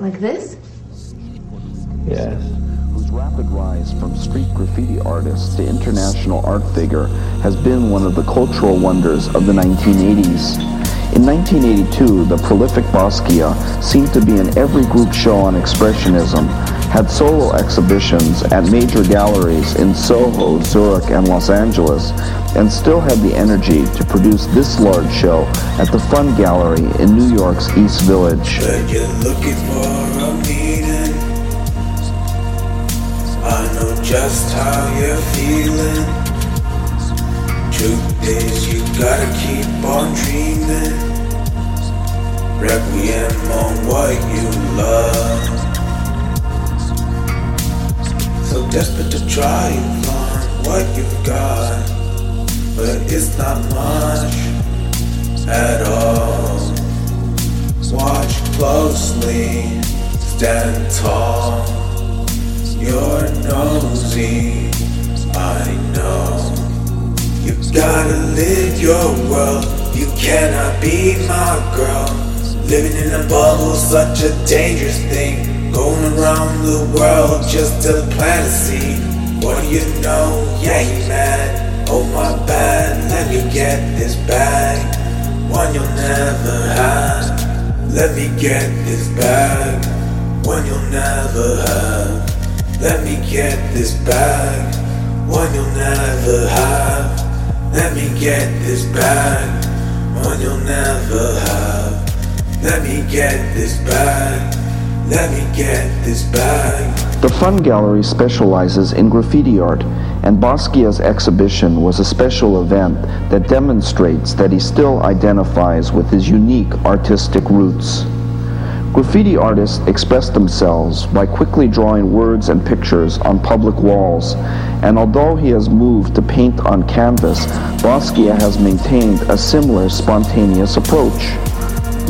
Like this? Yes. Whose rapid rise from street graffiti artist to international art figure has been one of the cultural wonders of the 1980s. In 1982, the prolific Basquiat seemed to be in every group show on Expressionism, had solo exhibitions at major galleries in Soho, Zurich, and Los Angeles, and still had the energy to produce this large show at the Fun Gallery in New York's East Village. I know just how you're feeling. Truth is, you gotta keep on dreaming. Requiem on what you love. So desperate to try and find what you've got, but it's not much at all. Watch closely, stand tall. You're nosy, I know. You gotta live your world, you cannot be my girl. Living in a bubble, such a dangerous thing. Going around the world just to plant a seed. What do you know? Yeah, you mad. Oh my bad, let me get this bag. One you'll never have. Let me get this bag. One you'll never have. Let me get this bag. One you'll never have. Let me get this bag, one you'll never have. Let me get this bag, let me get this bag. The Fun Gallery specializes in graffiti art, and Basquiat's exhibition was a special event that demonstrates that he still identifies with his unique artistic roots. Graffiti artists expressed themselves by quickly drawing words and pictures on public walls, and although he has moved to paint on canvas, Basquiat has maintained a similar spontaneous approach.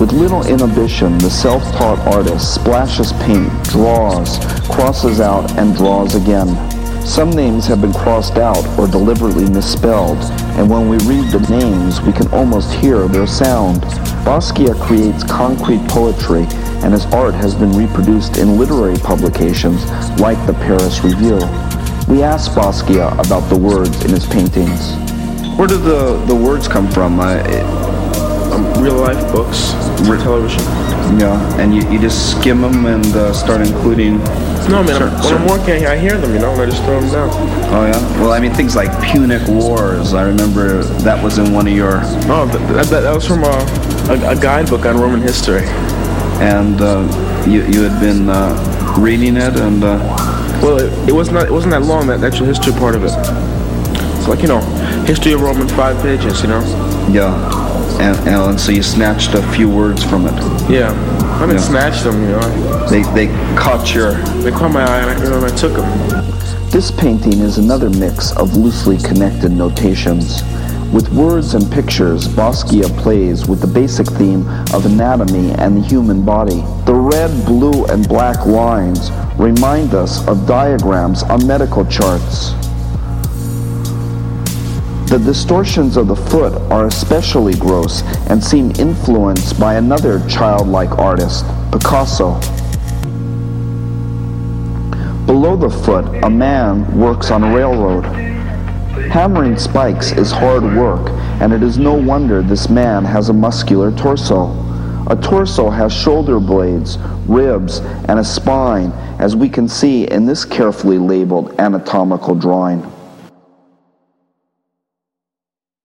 With little inhibition, the self-taught artist splashes paint, draws, crosses out, and draws again. Some names have been crossed out or deliberately misspelled, and when we read the names, we can almost hear their sound. Basquiat creates concrete poetry, and his art has been reproduced in literary publications like the Paris Review. We asked Basquiat about the words in his paintings. Where did the words come from? Real life books, television. Yeah, and you just skim them and start including... No, man, when I'm working, I hear them, I just throw them down. Oh, yeah? Well, things like Punic Wars, I remember that was in one of your... Oh, that was from a guidebook on Roman history. And you had been reading it and... Well, it wasn't that long, that actual history part of it. It's like, history of Rome in 5 pages, Yeah, and so you snatched a few words from it. Yeah, snatched them, They caught my eye, and I took them. This painting is another mix of loosely connected notations. With words and pictures, Basquiat plays with the basic theme of anatomy and the human body. The red, blue, and black lines remind us of diagrams on medical charts. The distortions of the foot are especially gross and seem influenced by another childlike artist, Picasso. Below the foot, a man works on a railroad. Hammering spikes is hard work, and it is no wonder this man has a muscular torso. A torso has shoulder blades, ribs, and a spine, as we can see in this carefully labeled anatomical drawing.